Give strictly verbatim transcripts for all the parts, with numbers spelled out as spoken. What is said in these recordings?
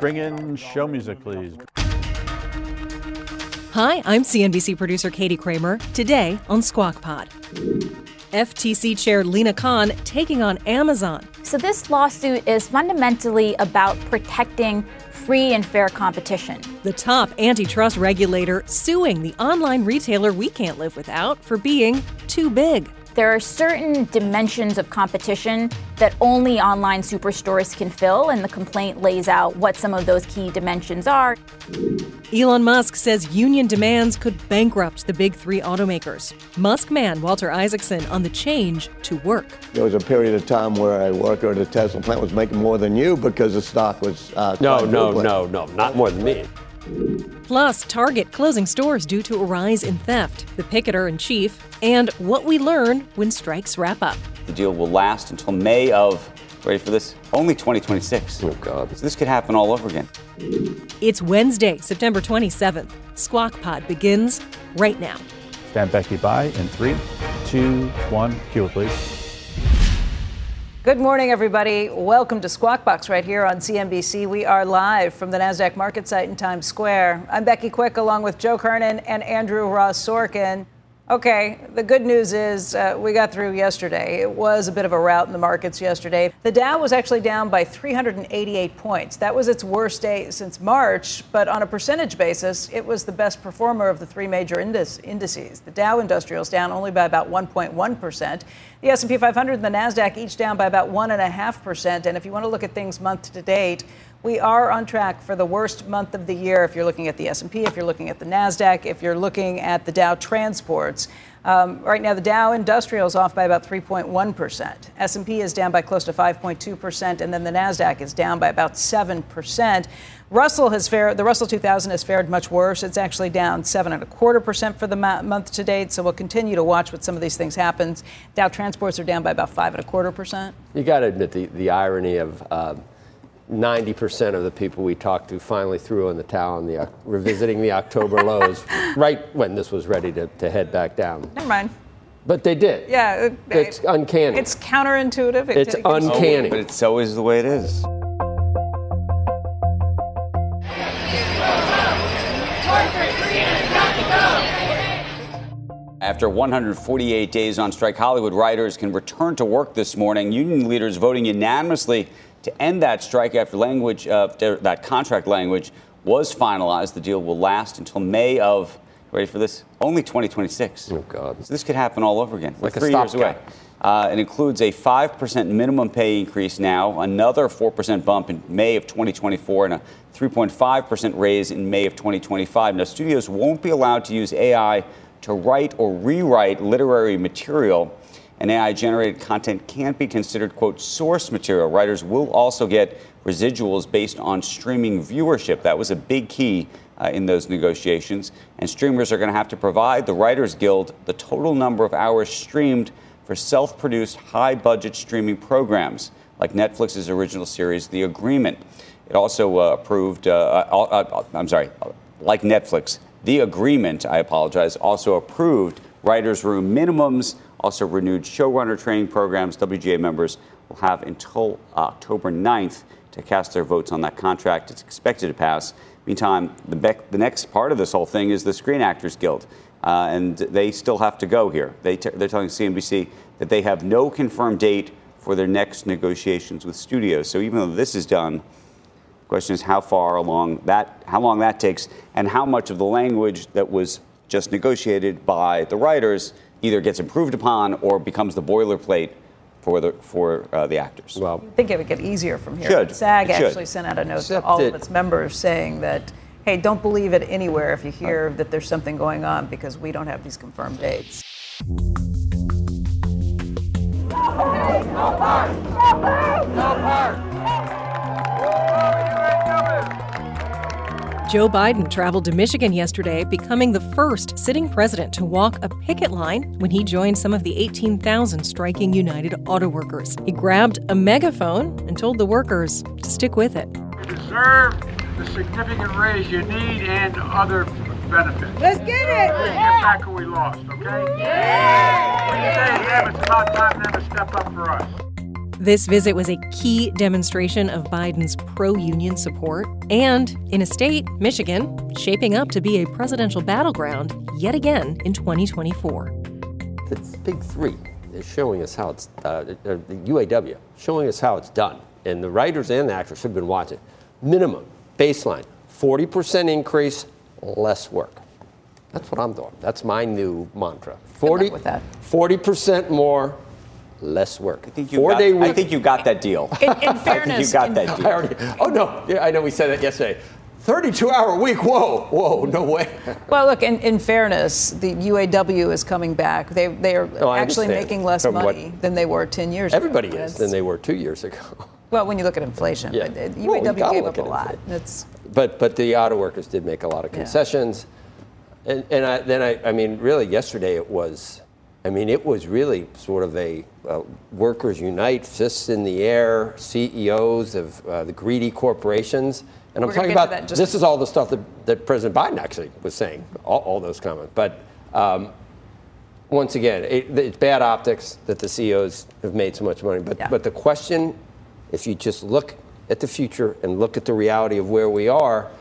Bring in show music, please. Hi, I'm C N B C producer Katie Kramer. Today on Squawk Pod. F T C Chair Lina Khan taking on Amazon. So this lawsuit is fundamentally about protecting free and fair competition. The top antitrust regulator suing the online retailer we can't live without for being too big. There are certain dimensions of competition that only online superstores can fill, and the complaint lays out what some of those key dimensions are. Elon Musk says union demands could bankrupt the big three automakers. Musk man Walter Isaacson on the change to work. There was a period of time where a worker at a Tesla plant was making more than you because the stock was... Uh, no, no, no, no, no, not more than me. Plus, Target closing stores due to a rise in theft, the picketer in chief, and what we learn when strikes wrap up. The deal will last until May of, ready for this, only twenty twenty-six. Oh, God. This could happen all over again. It's Wednesday, September twenty-seventh. Squawk Pod begins right now. Stand Becky by in three, two, one. Cue, please. Good morning, everybody. Welcome to Squawk Box right here on C N B C. We are live from the NASDAQ market site in Times Square. I'm Becky Quick, along with Joe Kernen and Andrew Ross Sorkin. Okay, the good news is uh, we got through yesterday. It was a bit of a rout in the markets yesterday. The Dow was actually down by three hundred eighty-eight points. That was its worst day since March, but on a percentage basis, it was the best performer of the three major indices. The Dow Industrials down only by about one point one percent. The S and P five hundred and the NASDAQ each down by about one point five percent. And if you want to look at things month to date, we are on track for the worst month of the year if you're looking at the S and P, if you're looking at the NASDAQ, if you're looking at the Dow Transports. Um, right now, the Dow Industrial is off by about three point one percent. S and P is down by close to five point two percent, and then the NASDAQ is down by about seven percent. Russell has fared, the Russell two thousand has fared much worse. It's actually down seven and a quarter percent for the ma- month to date. So we'll continue to watch what some of these things happens. Dow Transports are down by about five and a quarter percent. You got to admit the, the irony of uh, ninety percent of the people we talked to finally threw in the towel on the uh, revisiting the October lows right when this was ready to, to head back down. Never mind. But they did. Yeah. It, it's it, uncanny. It's counterintuitive. It, it's it, uncanny. But it's always the way it is. After one hundred forty-eight days on strike, Hollywood writers can return to work this morning. Union leaders voting unanimously to end that strike after language of that contract language was finalized. The deal will last until May of, ready for this, only twenty twenty-six. Oh, God. So this could happen all over again. We're like three a years away. Uh, it includes a five percent minimum pay increase now, another four percent bump in May of twenty twenty-four, and a three point five percent raise in May of twenty twenty-five. Now, studios won't be allowed to use A I to write or rewrite literary material. And A I-generated content can't be considered, quote, source material. Writers will also get residuals based on streaming viewership. That was a big key uh, in those negotiations. And streamers are going to have to provide the Writers Guild the total number of hours streamed for self-produced, high-budget streaming programs, like Netflix's original series, The Agreement. It also uh, approved, uh, uh, uh, I'm sorry, like Netflix, The Agreement, I apologize, also approved writers' room minimums, also renewed showrunner training programs. W G A members will have until October ninth to cast their votes on that contract. It's expected to pass. Meantime, the, bec- the next part of this whole thing is the Screen Actors Guild, uh, and they still have to go here. They t- they're telling C N B C that they have no confirmed date for their next negotiations with studios. So even though this is done, the question is how far along that, how long that takes, and how much of the language that was just negotiated by the writers either gets improved upon or becomes the boilerplate for the for uh, the actors. Well, I think it would get easier from here. Should. SAG it actually should. Sent out a note Except to all it. of its members saying that, hey, don't believe it anywhere if you hear that there's something going on because we don't have these confirmed dates. No part! No part! No part! No part! Joe Biden traveled to Michigan yesterday, becoming the first sitting president to walk a picket line when he joined some of the eighteen thousand striking United Auto Workers. He grabbed a megaphone and told the workers to stick with it. You deserve the significant raise you need and other benefits. Let's get it! Let's get back what we lost, okay? Yeah! We say, yeah, it's about time to step up for us. This visit was a key demonstration of Biden's pro-union support. And in a state, Michigan, shaping up to be a presidential battleground yet again in twenty twenty-four. The big three is showing us how it's, uh, the U A W, showing us how it's done. And the writers and the actors have been watching. Minimum, baseline, forty percent increase, less work. That's what I'm doing. That's my new mantra. forty, with that. forty percent more, less work. I think you, Four got, day week. I think you got that deal. In, in fairness. I think you got in, that deal. Already, oh, no. Yeah, I know we said that yesterday. thirty-two hour week. Whoa. Whoa. No way. Well, look, in, in fairness, the U A W is coming back. They they are no, actually making less From money what, than they were ten years everybody ago. Everybody is than they were two years ago. Well, when you look at inflation, yeah. but, uh, U A W well, gave up a lot. That's... But but the auto workers did make a lot of concessions. Yeah. And, and I, then, I, I mean, really, yesterday it was... I mean, it was really sort of a uh, workers unite, fists in the air, C E Os of uh, the greedy corporations. And I'm We're talking about, just- this is all the stuff that, that President Biden actually was saying, all, all those comments. But um, once again, it, it's bad optics that the C E Os have made so much money. But, yeah. but the question, if you just look at the future and look at the reality of where we are,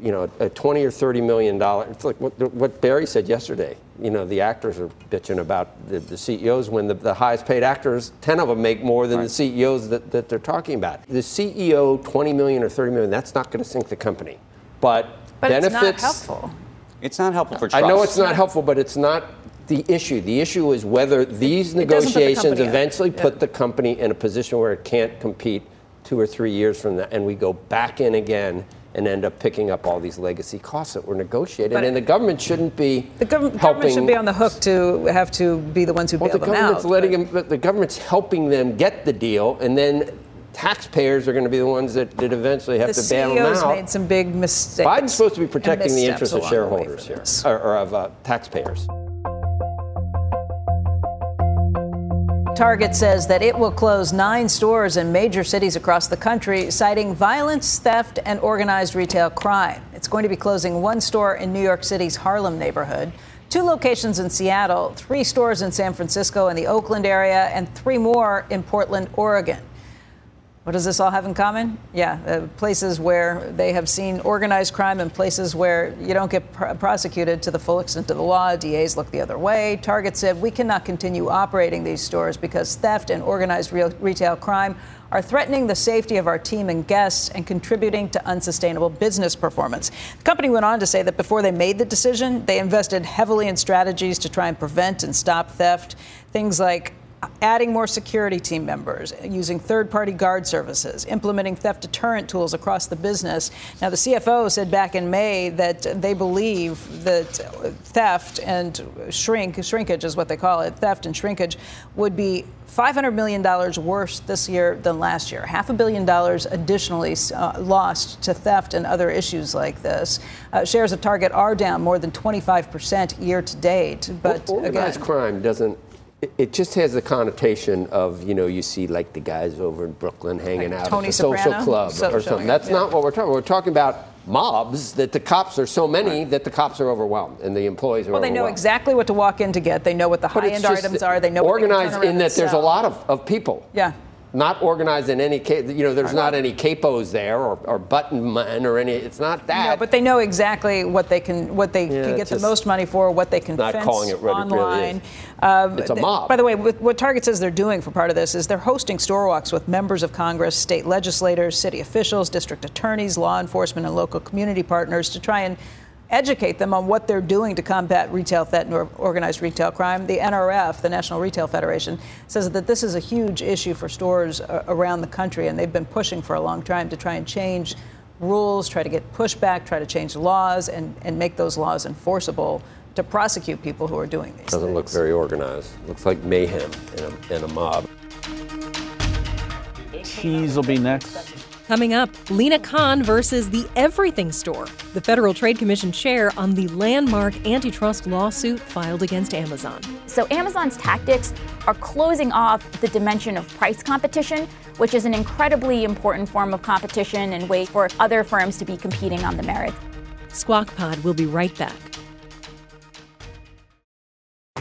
you know, a twenty or thirty million dollars, it's like what, what Barry said yesterday. You know, the actors are bitching about the, the C E Os when the, the highest paid actors, ten of them make more than right. the C E Os that, that they're talking about. The C E O, twenty million or thirty million, that's not going to sink the company. But, but benefits. But it's not helpful. It's not helpful for trust. I know it's not helpful, but it's not the issue. The issue is whether these it, negotiations it eventually yeah. put the company in a position where it can't compete two or three years from now, and we go back in again and end up picking up all these legacy costs that were negotiated. But and the government shouldn't be The gov- government should be on the hook to have to be the ones who well, bail the them out. Letting but... Them, but the government's helping them get the deal, and then taxpayers are going to be the ones that, that eventually have the to bail them out. The C E Os made some big mistakes. Biden's supposed to be protecting the interests of shareholders here, or, or of uh, taxpayers. Target says that it will close nine stores in major cities across the country, citing violence, theft, and organized retail crime. It's going to be closing one store in New York City's Harlem neighborhood, two locations in Seattle, three stores in San Francisco and the Oakland area, and three more in Portland, Oregon. What does this all have in common? Yeah, uh, places where they have seen organized crime and places where you don't get pr- prosecuted to the full extent of the law. D As look the other way. Target said we cannot continue operating these stores because theft and organized re- retail crime are threatening the safety of our team and guests and contributing to unsustainable business performance. The company went on to say that before they made the decision, they invested heavily in strategies to try and prevent and stop theft, things like adding more security team members, using third-party guard services, implementing theft deterrent tools across the business. Now, the C F O said back in May that they believe that theft and shrink, shrinkage is what they call it, theft and shrinkage would be five hundred million dollars worse this year than last year. Half a billion dollars additionally uh, lost to theft and other issues like this. Uh, shares of Target are down more than twenty-five percent year to date. But well, organized again, crime doesn't It just has the connotation of, you know, you see like the guys over in Brooklyn hanging like out Tony at the Soprano, social club so or something. That's yeah. not what we're talking about. We're talking about mobs that the cops are so many right. that the cops are overwhelmed and the employees are well, overwhelmed. Well, they know exactly what to walk in to get. They know what the but high-end items are. They know organized what in that there's a lot of, of people. Yeah. Not organized in any case, you know, there's not any capos there or, or button men or any, it's not that. No, but they know exactly what they can what they yeah, can get the most money for, what they can not fence calling it online. It um, it's a mob. By the way, what Target says they're doing for part of this is they're hosting store walks with members of Congress, state legislators, city officials, district attorneys, law enforcement, and local community partners to try and educate them on what they're doing to combat retail theft and organized retail crime. The N R F, the National Retail Federation, says that this is a huge issue for stores around the country, and they've been pushing for a long time to try and change rules, try to get pushback, try to change laws, and, and make those laws enforceable to prosecute people who are doing these Doesn't things. Look very organized. Looks like mayhem in a, in a mob. Cheese will be next. Coming up, Lina Khan versus the Everything Store, the Federal Trade Commission chair on the landmark antitrust lawsuit filed against Amazon. So Amazon's tactics are closing off the dimension of price competition, which is an incredibly important form of competition and way for other firms to be competing on the merits. Squawk Pod will be right back.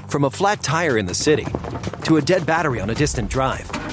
From a flat tire in the city to a dead battery on a distant drive,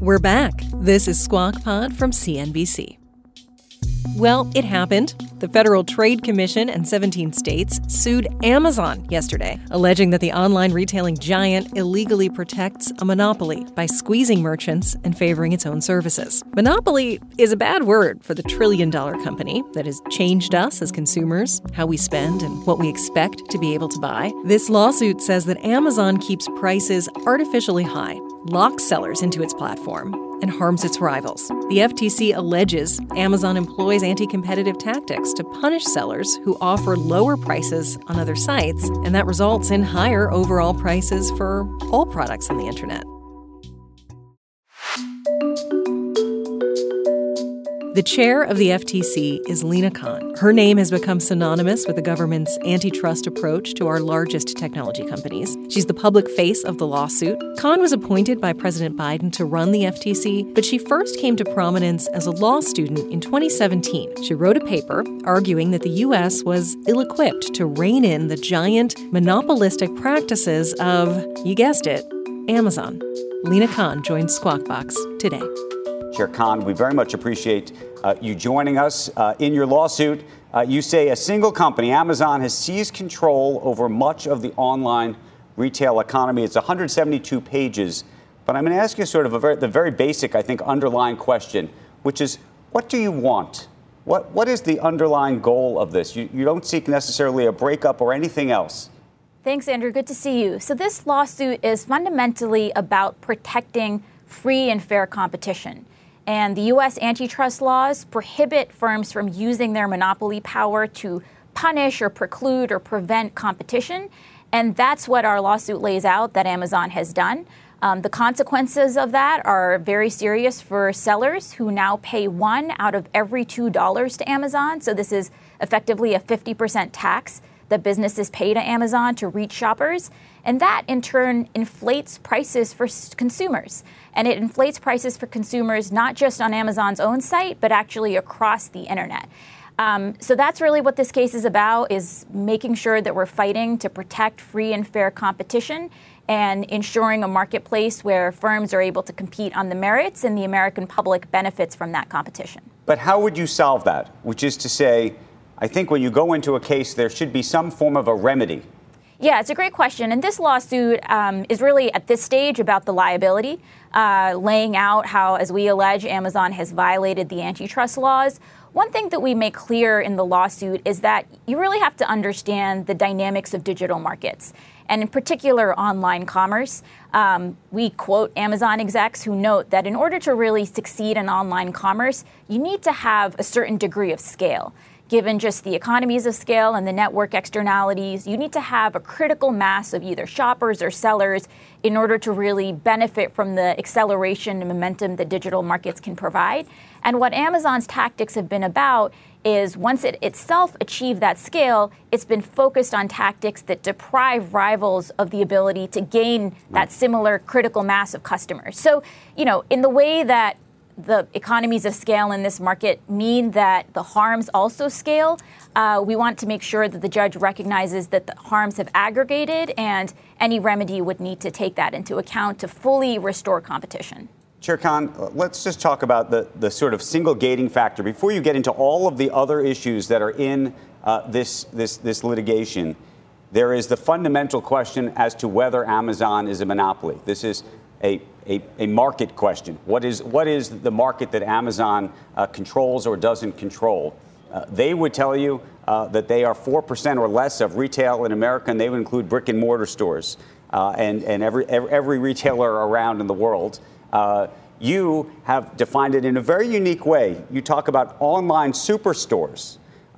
We're back. This is Squawk Pod from C N B C. Well, it happened. The Federal Trade Commission and seventeen states sued Amazon yesterday, alleging that the online retailing giant illegally protects a monopoly by squeezing merchants and favoring its own services. Monopoly is a bad word for the trillion-dollar company that has changed us as consumers, how we spend, and what we expect to be able to buy. This lawsuit says that Amazon keeps prices artificially high, locks sellers into its platform, and harms its rivals. The F T C alleges Amazon employs anti-competitive tactics to punish sellers who offer lower prices on other sites, and that results in higher overall prices for all products on the internet. The chair of the F T C is Lina Khan. Her name has become synonymous with the government's antitrust approach to our largest technology companies. She's the public face of the lawsuit. Khan was appointed by President Biden to run the F T C, but she first came to prominence as a law student in twenty seventeen. She wrote a paper arguing that the U S was ill-equipped to rein in the giant, monopolistic practices of, you guessed it, Amazon. Lina Khan joined Squawk Box today. Chair Khan, we very much appreciate uh, you joining us. Uh, in your lawsuit, uh, you say a single company, Amazon, has seized control over much of the online retail economy. It's one hundred seventy-two pages. But I'm going to ask you sort of a very, the very basic, I think, underlying question, which is, what do you want? What What is the underlying goal of this? You, you don't seek necessarily a breakup or anything else. Thanks, Andrew. Good to see you. So this lawsuit is fundamentally about protecting free and fair competition. And the U S antitrust laws prohibit firms from using their monopoly power to punish or preclude or prevent competition. And that's what our lawsuit lays out that Amazon has done. Um, the consequences of that are very serious for sellers who now pay one out of every two dollars to Amazon. So this is effectively a fifty percent tax that businesses pay to Amazon to reach shoppers. And that, in turn, inflates prices for consumers. And it inflates prices for consumers not just on Amazon's own site, but actually across the internet. Um, so that's really what this case is about, is making sure that we're fighting to protect free and fair competition and ensuring a marketplace where firms are able to compete on the merits and the American public benefits from that competition. But how would you solve that? Which is to say, I think when you go into a case, there should be some form of a remedy. Yeah, it's a great question. And this lawsuit um, is really at this stage about the liability, uh, laying out how, as we allege, Amazon has violated the antitrust laws. One thing that we make clear in the lawsuit is that you really have to understand the dynamics of digital markets, and in particular, online commerce. Um, we quote Amazon execs who note that in order to really succeed in online commerce, you need to have a certain degree of scale. given just the economies of scale and the network externalities, you need to have a critical mass of either shoppers or sellers in order to really benefit from the acceleration and momentum that digital markets can provide. And what Amazon's tactics have been about is once it itself achieved that scale, it's been focused on tactics that deprive rivals of the ability to gain that similar critical mass of customers. So, you know, in the way that the economies of scale in this market mean that the harms also scale, Uh, we want to make sure that the judge recognizes that the harms have aggregated and any remedy would need to take that into account to fully restore competition. Chair Khan, let's just talk about the, the sort of single gating factor before you get into all of the other issues that are in uh, this, this, this litigation. There is the fundamental question as to whether Amazon is a monopoly. This is a A, a market question. What is what is the market that Amazon uh, controls or doesn't control? Uh, they would tell you uh, that they are four percent or less of retail in America, and they would include brick and mortar stores uh, and, and every, every every retailer around in the world. Uh, you have defined it in a very unique way. You talk about online superstores,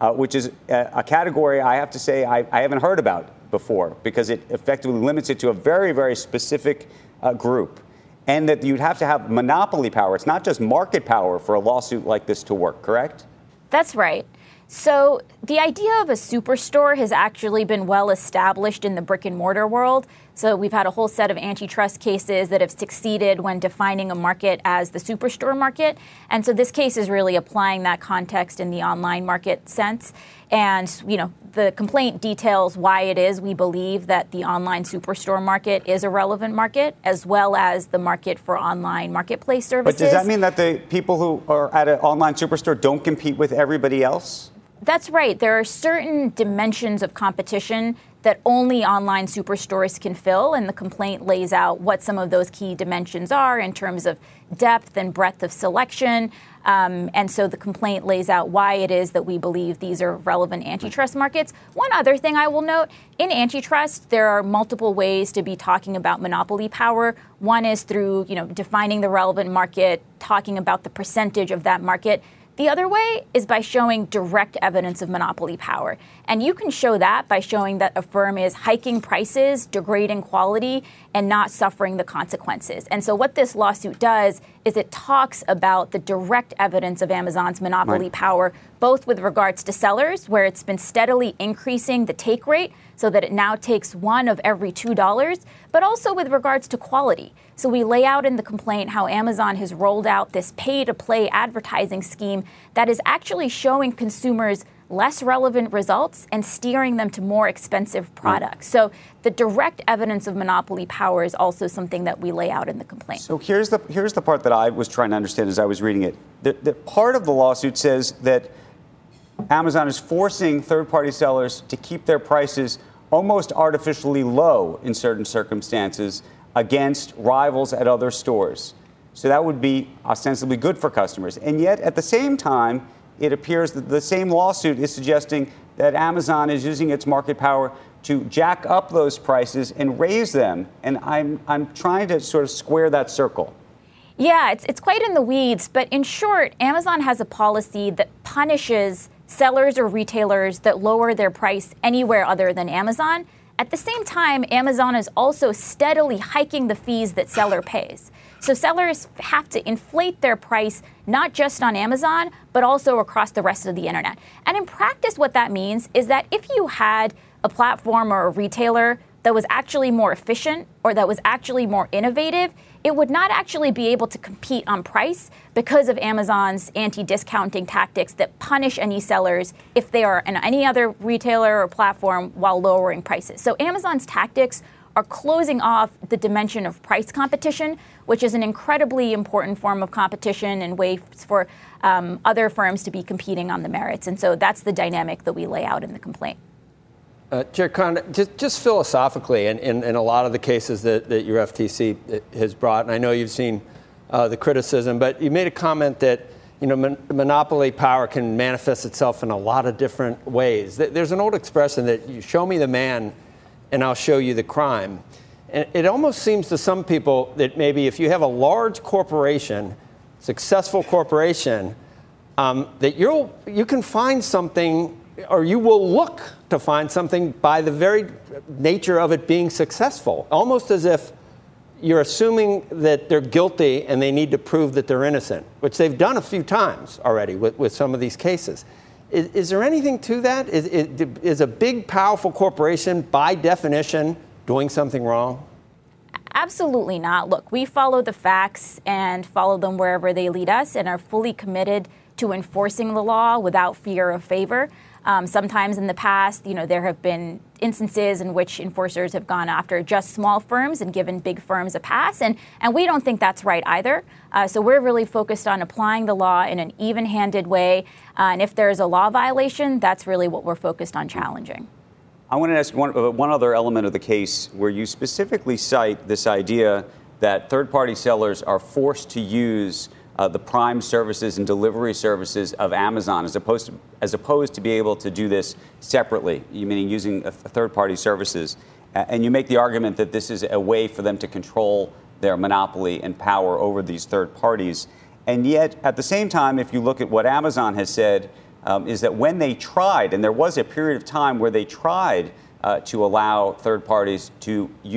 uh, which is a, a category I have to say I, I haven't heard about before because it effectively limits it to a very, very specific uh, group. And that you'd have to have monopoly power. It's not just market power for a lawsuit like this to work, correct? That's right. So the idea of a superstore has actually been well established in the brick and mortar world. So we've had a whole set of antitrust cases that have succeeded when defining a market as the superstore market. And so this case is really applying that context in the online market sense. And, you know, the complaint details why it is we believe that the online superstore market is a relevant market, as well as the market for online marketplace services. But does that mean that the people who are at an online superstore don't compete with everybody else? That's right. There are certain dimensions of competition that only online superstores can fill, and the complaint lays out what some of those key dimensions are in terms of depth and breadth of selection. Um, and so the complaint lays out why it is that we believe these are relevant antitrust markets. One other thing I will note, in antitrust, there are multiple ways to be talking about monopoly power. One is through, you know, defining the relevant market, talking about the percentage of that market. The other way is by showing direct evidence of monopoly power. And you can show that by showing that a firm is hiking prices, degrading quality, and not suffering the consequences. And so what this lawsuit does is it talks about the direct evidence of Amazon's monopoly right. power, both with regards to sellers, where it's been steadily increasing the take rate so that it now takes one of every two dollars, but also with regards to quality. So we lay out in the complaint how Amazon has rolled out this pay-to-play advertising scheme that is actually showing consumers less relevant results and steering them to more expensive products. So the direct evidence of monopoly power is also something that we lay out in the complaint. So here's the here's the part that I was trying to understand as I was reading it. The, the part of the lawsuit says that Amazon is forcing third-party sellers to keep their prices almost artificially low in certain circumstances against rivals at other stores. So that would be ostensibly good for customers. And yet, at the same time, it appears that the same lawsuit is suggesting that Amazon is using its market power to jack up those prices and raise them. And I'm I'm trying to sort of square that circle. Yeah, it's it's quite in the weeds. But in short, Amazon has a policy that punishes sellers or retailers that lower their price anywhere other than Amazon. At the same time, Amazon is also steadily hiking the fees that seller pays. So sellers have to inflate their price, not just on Amazon, but also across the rest of the internet. And in practice, what that means is that if you had a platform or a retailer that was actually more efficient or that was actually more innovative, it would not actually be able to compete on price because of Amazon's anti-discounting tactics that punish any sellers if they are in any other retailer or platform while lowering prices. So Amazon's tactics are closing off the dimension of price competition, which is an incredibly important form of competition and ways for um, other firms to be competing on the merits. And so that's the dynamic that we lay out in the complaint. Uh, Chair Khan, just, just philosophically, and in, in, in a lot of the cases that, that your F T C has brought, and I know you've seen uh, the criticism, but you made a comment that, you know, mon- monopoly power can manifest itself in a lot of different ways. There's an old expression that you show me the man and I'll show you the crime. And it almost seems to some people that maybe if you have a large corporation, successful corporation, um, that you'll you can find something, or you will look to find something by the very nature of it being successful, almost as if you're assuming that they're guilty and they need to prove that they're innocent, which they've done a few times already with, with some of these cases. Is, is there anything to that? Is, is, is a big, powerful corporation, by definition, doing something wrong? Absolutely not. Look, we follow the facts and follow them wherever they lead us and are fully committed to enforcing the law without fear of favor. Um, sometimes in the past, you know, there have been instances in which enforcers have gone after just small firms and given big firms a pass. And, and we don't think that's right either. Uh, so we're really focused on applying the law in an even-handed way. Uh, and if there is a law violation, that's really what we're focused on challenging. I want to ask one, uh, one other element of the case where you specifically cite this idea that third-party sellers are forced to use Uh, the prime services and delivery services of Amazon, as opposed to, as opposed to be able to do this separately, you meaning using a third-party services. Uh, and you make the argument that this is a way for them to control their monopoly and power over these third parties. And yet, at the same time, if you look at what Amazon has said, um, is that when they tried, and there was a period of time where they tried uh, to allow third parties to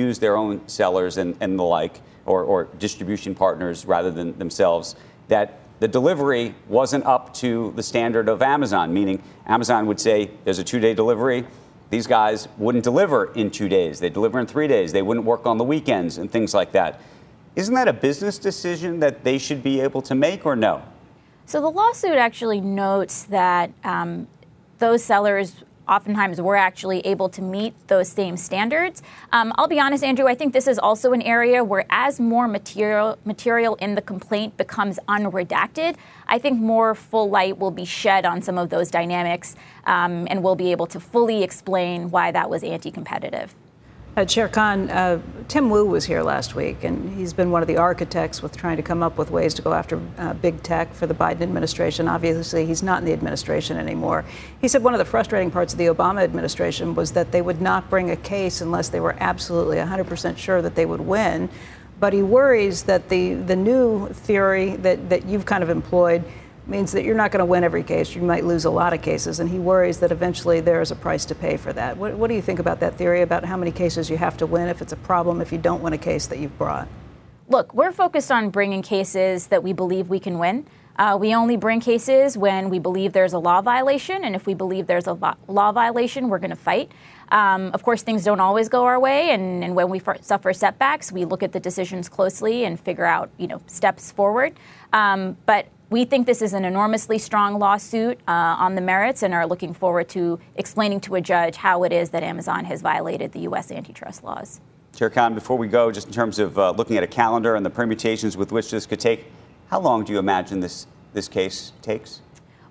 use their own sellers and, and the like, or, or distribution partners rather than themselves, that the delivery wasn't up to the standard of Amazon, meaning Amazon would say there's a two-day delivery. These guys wouldn't deliver in two days. They deliver in three days. They wouldn't work on the weekends and things like that. Isn't that a business decision that they should be able to make or no? So the lawsuit actually notes that um, those sellers oftentimes we're actually able to meet those same standards. Um, I'll be honest, Andrew, I think this is also an area where as more material material in the complaint becomes unredacted, I think more full light will be shed on some of those dynamics, um, and we'll be able to fully explain why that was anti-competitive. Uh, Chair Khan, uh, Tim Wu was here last week, and he's been one of the architects with trying to come up with ways to go after uh, big tech for the Biden administration. Obviously, he's not in the administration anymore. He said one of the frustrating parts of the Obama administration was that they would not bring a case unless they were absolutely one hundred percent sure that they would win. But he worries that the, the new theory that, that you've kind of employed means that you're not going to win every case. You might lose a lot of cases. And he worries that eventually there is a price to pay for that. What, what do you think about that theory about how many cases you have to win if it's a problem, if you don't win a case that you've brought? Look, we're focused on bringing cases that we believe we can win. Uh, we only bring cases when we believe there's a law violation. And if we believe there's a lo- law violation, we're going to fight. Um, of course, things don't always go our way. And, and when we f- suffer setbacks, we look at the decisions closely and figure out, you know, steps forward. Um, but we think this is an enormously strong lawsuit uh, on the merits and are looking forward to explaining to a judge how it is that Amazon has violated the U S antitrust laws. Chair Khan, before we go, just in terms of uh, looking at a calendar and the permutations with which this could take, how long do you imagine this, this case takes?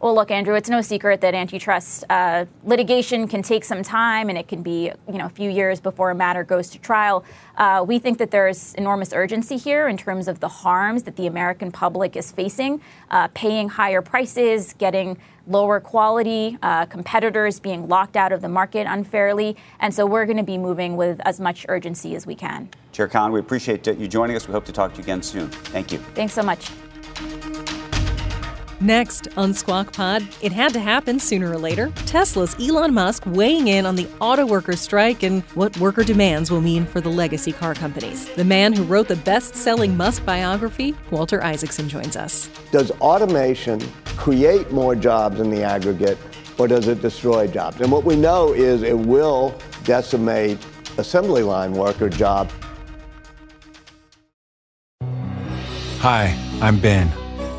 Well, look, Andrew, it's no secret that antitrust uh, litigation can take some time, and it can be, you know, a few years before a matter goes to trial. Uh, we think that there's enormous urgency here in terms of the harms that the American public is facing, uh, paying higher prices, getting lower quality, uh, competitors being locked out of the market unfairly. And so we're going to be moving with as much urgency as we can. Chair Khan, we appreciate you joining us. We hope to talk to you again soon. Thank you. Thanks so much. Next on Squawk Pod, it had to happen sooner or later. Tesla's Elon Musk weighing in on the auto workers' strike and what worker demands will mean for the legacy car companies. The man who wrote the best-selling Musk biography, Walter Isaacson, joins us. Does automation create more jobs in the aggregate, or does it destroy jobs? And what we know is it will decimate assembly line worker jobs. Hi, I'm Ben.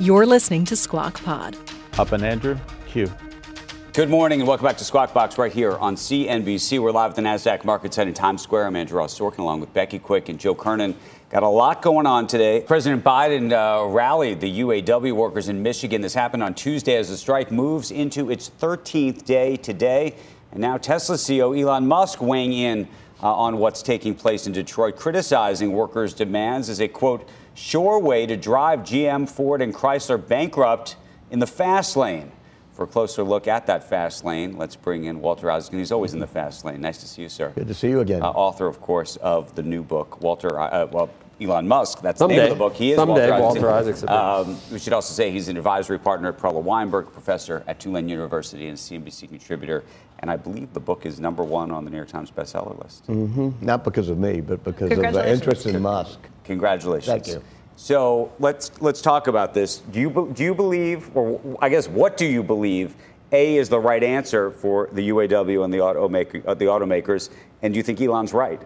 You're listening to Squawk Pod. Up and Andrew, Q. Good morning and welcome back to Squawk Box right here on C N B C. We're live at the NASDAQ market site in Times Square. I'm Andrew Ross Sorkin along with Becky Quick and Joe Kernen. Got a lot going on today. President Biden uh, rallied the U A W workers in Michigan. This happened on Tuesday as the strike moves into its thirteenth day today. And now Tesla C E O Elon Musk weighing in uh, on what's taking place in Detroit, criticizing workers' demands as a, quote, sure way to drive G M, Ford, and Chrysler bankrupt in the fast lane. For a closer look at that fast lane, let's bring in Walter Isaacson. He's always in the fast lane. Nice to see you, sir. Good to see you again. Uh, author, of course, of the new book, Walter, uh, well, Elon Musk. That's Someday. The name of the book. He is Someday, Walter Isaacson. Walter Isaacson. Um, we should also say he's an advisory partner at Perla Weinberg, professor at Tulane University and a C N B C contributor. And I believe the book is number one on the New York Times bestseller list. Mm-hmm. Not because of me, but because of the interest in Musk. Congratulations. Thank you. So let's let's talk about this. Do you do you believe, or I guess, what do you believe? A is the right answer for the U A W and the automaker, uh, the automakers, and do you think Elon's right?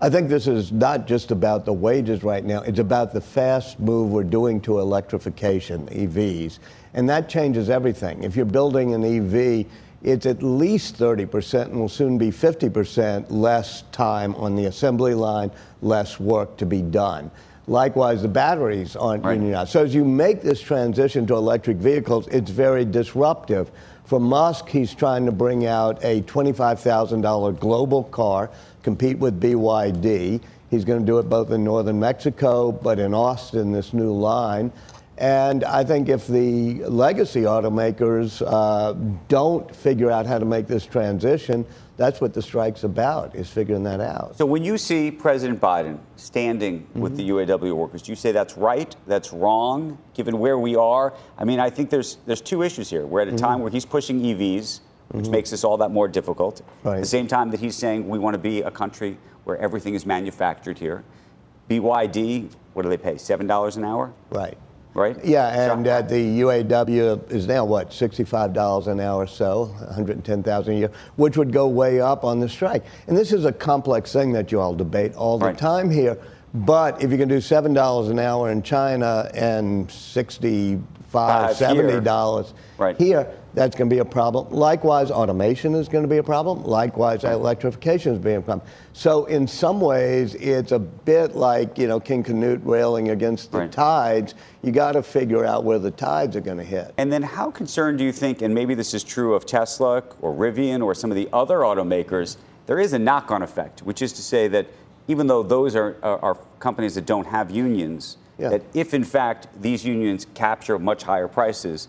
I think this is not just about the wages right now. It's about the fast move we're doing to electrification, E Vs, and that changes everything. If you're building an E V, it's at least thirty percent and will soon be fifty percent less time on the assembly line, less work to be done. Likewise, the batteries aren't right. unionized. So as you make this transition to electric vehicles, it's very disruptive. For Musk, he's trying to bring out a twenty-five thousand dollars global car, compete with B Y D. He's going to do it both in northern Mexico, but in Austin, this new line. And I think if the legacy automakers uh, don't figure out how to make this transition, that's what the strike's about, is figuring that out. So when you see President Biden standing mm-hmm. with the U A W workers, do you say that's right, that's wrong, given where we are? I mean, I think there's there's two issues here. We're at a mm-hmm. time where he's pushing E Vs, which mm-hmm. makes this all that more difficult. Right. At the same time that he's saying we want to be a country where everything is manufactured here. B Y D, what do they pay, seven dollars an hour? Right. Right? Yeah, and uh, the U A W is now, what, sixty-five dollars an hour or so, one hundred ten thousand dollars a year, which would go way up on the strike. And this is a complex thing that you all debate all the right. time here. But if you can do seven dollars an hour in China and sixty-five dollars, Five seventy dollars here. Right. here, that's going to be a problem. Likewise, automation is going to be a problem. Likewise, electrification is being a problem. So in some ways, it's a bit like, you know, King Canute railing against the right. tides. You got to figure out where the tides are going to hit. And then how concerned do you think, and maybe this is true of Tesla or Rivian or some of the other automakers, there is a knock-on effect, which is to say that even though those are, are, are companies that don't have unions, yeah. that if, in fact, these unions capture much higher prices,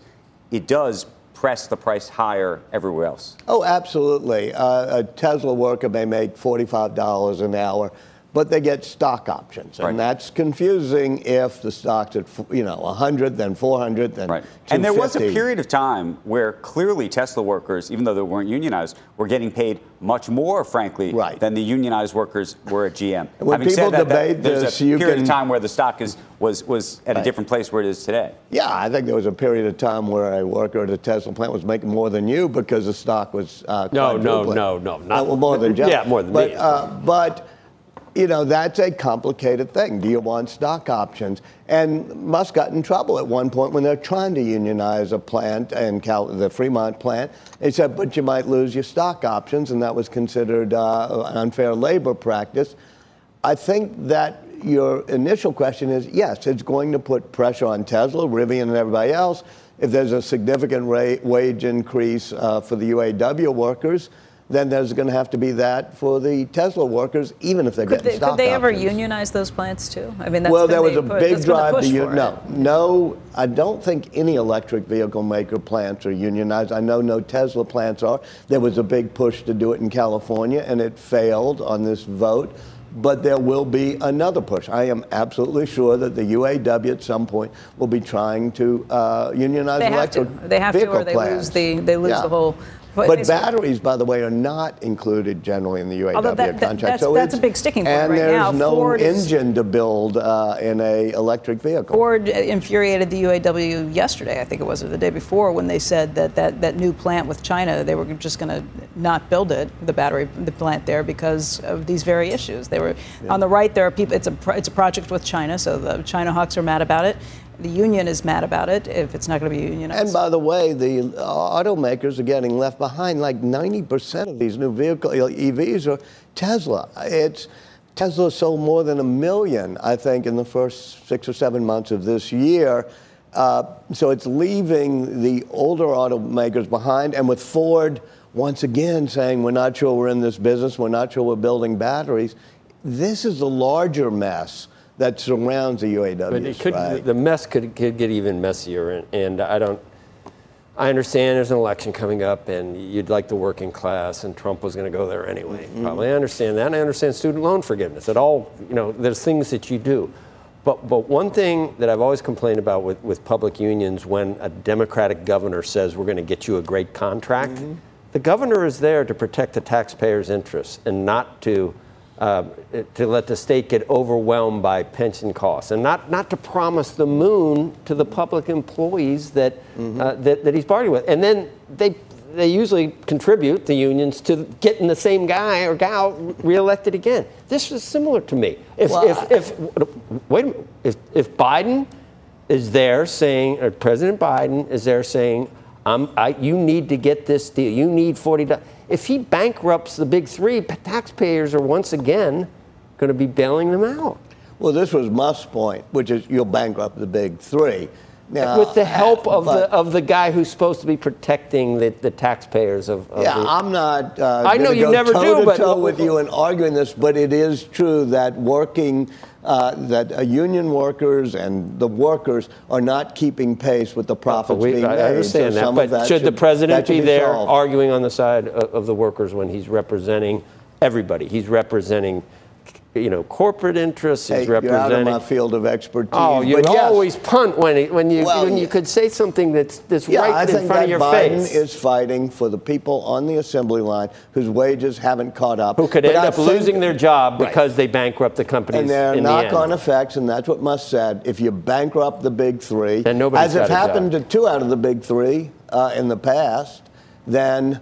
it does press the price higher everywhere else. Oh, absolutely. Uh, a Tesla worker may make forty-five dollars an hour, but they get stock options. And right. that's confusing if the stock's at, you know, one hundred, then four hundred, then right. two hundred fifty. And there was a period of time where clearly Tesla workers, even though they weren't unionized, were getting paid much more, frankly, right. than the unionized workers were at G M. When Having people that, debate that, there's this, a period you can... of time where the stock is was, was at right. a different place where it is today. Yeah, I think there was a period of time where a worker at a Tesla plant was making more than you because the stock was uh, no, no, no, no, not uh, more than John. Yeah, more than but, me. Uh, but you know, that's a complicated thing. Do you want stock options? And Musk got in trouble at one point when they're trying to unionize a plant and Cal- the Fremont plant. They said, but you might lose your stock options, and that was considered uh, an unfair labor practice. I think that your initial question is, yes, it's going to put pressure on Tesla, Rivian, and everybody else. If there's a significant ra- wage increase uh, for the U A W workers, then there's going to have to be that for the Tesla workers, even if they're could getting they, stock Could they options. Ever unionize those plants, too? I mean, that's Well, there was a put, big drive to union. No, no, I don't think any electric vehicle maker plants are unionized. I know no Tesla plants are. There was a big push to do it in California, and it failed on this vote. But there will be another push. I am absolutely sure that the U A W at some point will be trying to uh, unionize they electric vehicle plants. They have to, or they plants. lose the, they lose yeah. the whole... But, but batteries, by the way, are not included generally in the U A W that, that, contract. That's, so that's a big sticking point right now. And there's no Ford engine is, to build uh, in a electric vehicle. Ford infuriated the U A W yesterday, I think it was, or the day before, when they said that that, that new plant with China, they were just going to not build it, the battery the plant there, because of these very issues. They were yeah. on the right. There are people. It's a it's a project with China, so the China hawks are mad about it. The union is mad about it if it's not going to be unionized. And by the way, the automakers are getting left behind. Like ninety percent of these new vehicle E Vs are Tesla. It's Tesla sold more than a million, I think, in the first six or seven months of this year. Uh, so it's leaving the older automakers behind. And with Ford, once again, saying, we're not sure we're in this business, we're not sure we're building batteries. This is a larger mess that surrounds the U A W. But it could, right? the mess could, could get even messier. And, and I don't, I understand there's an election coming up and you'd like the working class, and Trump was going to go there anyway. Mm-hmm. Probably. I understand that. And I understand student loan forgiveness. It all, you know, there's things that you do. But but one thing that I've always complained about with, with public unions, when a Democratic governor says we're going to get you a great contract, mm-hmm. the governor is there to protect the taxpayers' interests and not to uh, to let the state get overwhelmed by pension costs, and not not to promise the moon to the public employees that mm-hmm. uh, that, that he's partying with. And then they they usually contribute, the unions, to getting the same guy or gal reelected again. This is similar to me. If well, if, if wait a minute, if if Biden is there saying, or President Biden is there saying, I'm, I, you need to get this deal, you need forty dollars. If he bankrupts the big three, taxpayers are once again going to be bailing them out. Well, this was Musk's point, which is you'll bankrupt the big three. Now, with the help of but, the of the guy who's supposed to be protecting the, the taxpayers of, of yeah, the, I'm not. Uh, I know you never toe do, to but toe with you in arguing this, but it is true that working uh, that uh, union workers and the workers are not keeping pace with the profits we, being I, made. I understand so that, but that should, should the president should be, be there solved. arguing on the side of, of the workers when he's representing everybody? He's representing. You know, corporate interests is hey, representing. You're out of my field of expertise. Oh, you always yes. punt when it, when you well, when you could say something that's that's yeah, right I in think front that of your Biden face. Biden is fighting for the people on the assembly line whose wages haven't caught up, who could but end I up think, losing their job because right. they bankrupt the companies. And there are knock-on the effects, and that's what Musk said. If you bankrupt the big three, then nobody's as got it happened job. to two out of the big three uh, in the past, then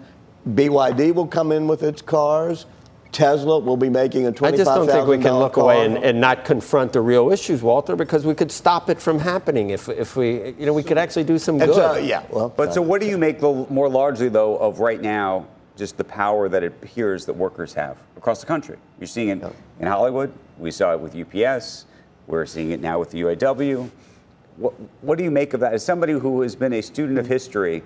B Y D will come in with its cars. Tesla will be making a twenty-five thousand dollars car. I just don't think we can look away and, and not confront the real issues, Walter, because we could stop it from happening if if we, you know, we could actually do some good. So, yeah. Well, but uh, so what do you make the, more largely, though, of right now, just the power that it appears that workers have across the country? You're seeing it yeah. in Hollywood. We saw it with U P S. We're seeing it now with the U A W. What, what do you make of that? As somebody who has been a student of history,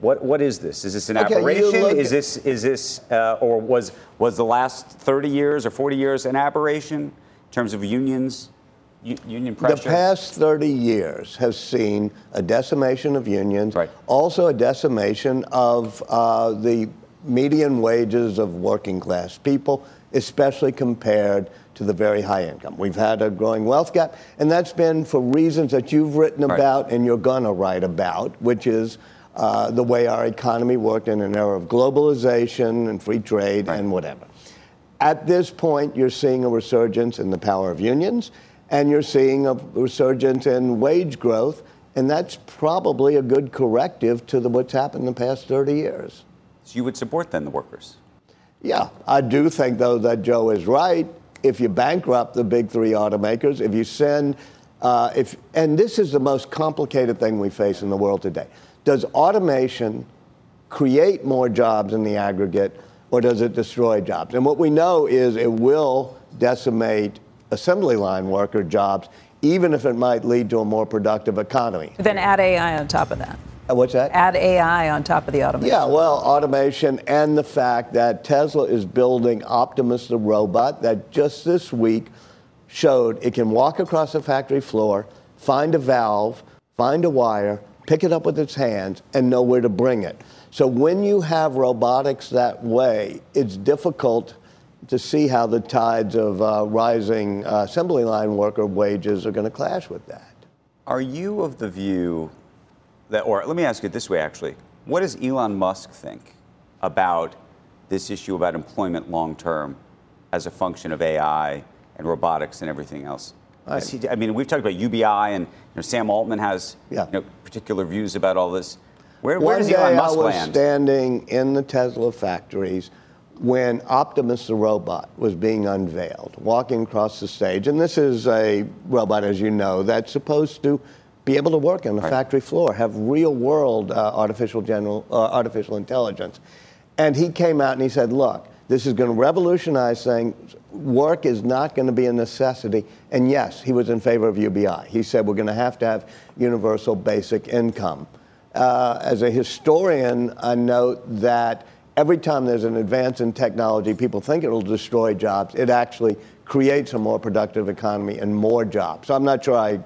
What what is this? Is this an okay, aberration? Is this is this uh, or was was the last thirty years or forty years an aberration in terms of unions, u- union pressure? The past thirty years has seen a decimation of unions, right. also a decimation of uh, the median wages of working class people, especially compared to the very high income. We've had a growing wealth gap, and that's been for reasons that you've written about right. and you're gonna write about, which is. Uh, the way our economy worked in an era of globalization and free trade right. and whatever. At this point, you're seeing a resurgence in the power of unions, and you're seeing a resurgence in wage growth, and that's probably a good corrective to the, what's happened in the past thirty years. So you would support, then, the workers? Yeah. I do think, though, that Joe is right. If you bankrupt the big three automakers, if you send... Uh, if and this is the most complicated thing we face in the world today. Does automation create more jobs in the aggregate, or does it destroy jobs? And what we know is it will decimate assembly line worker jobs, even if it might lead to a more productive economy. Then add A I on top of that. Uh, what's that? Add A I on top of the automation. Yeah, well, automation and the fact that Tesla is building Optimus, the robot, that just this week showed it can walk across the factory floor, find a valve, find a wire, pick it up with its hands, and know where to bring it. So when you have robotics that way, it's difficult to see how the tides of uh, rising uh, assembly line worker wages are going to clash with that. Are you of the view that, or let me ask it this way, actually. What does Elon Musk think about this issue about employment long term as a function of A I and robotics and everything else? I mean, we've talked about U B I, and you know, Sam Altman has yeah. you know, particular views about all this. Where, where does Elon Musk land? One day I was standing in the Tesla factories when Optimus the robot was being unveiled, walking across the stage. And this is a robot, as you know, that's supposed to be able to work on the right. factory floor, have real-world uh, artificial general uh, artificial intelligence. And he came out and he said, look, this is going to revolutionize things. Work is not going to be a necessity. And yes, he was in favor of U B I. He said we're going to have to have universal basic income. Uh, as a historian, I note that every time there's an advance in technology, people think it'll destroy jobs. It actually creates a more productive economy and more jobs. So I'm not sure I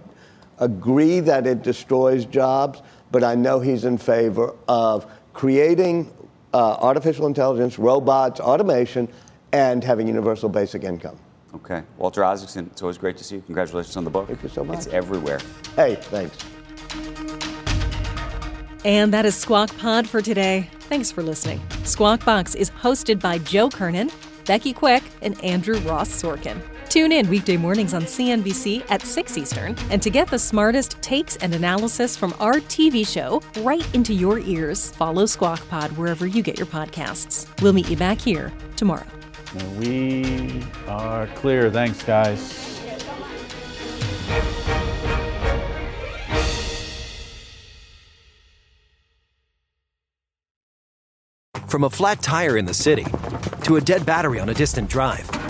agree that it destroys jobs, but I know he's in favor of creating Uh, artificial intelligence, robots, automation, and having universal basic income. Okay. Walter Isaacson, it's always great to see you. Congratulations on the book. Thank you so much. It's everywhere. Hey, thanks. And that is Squawk Pod for today. Thanks for listening. Squawk Box is hosted by Joe Kernen, Becky Quick, and Andrew Ross Sorkin. Tune in weekday mornings on C N B C at six Eastern. And to get the smartest takes and analysis from our T V show right into your ears, follow Squawk Pod wherever you get your podcasts. We'll meet you back here tomorrow. We are clear. Thanks, guys. From a flat tire in the city to a dead battery on a distant drive,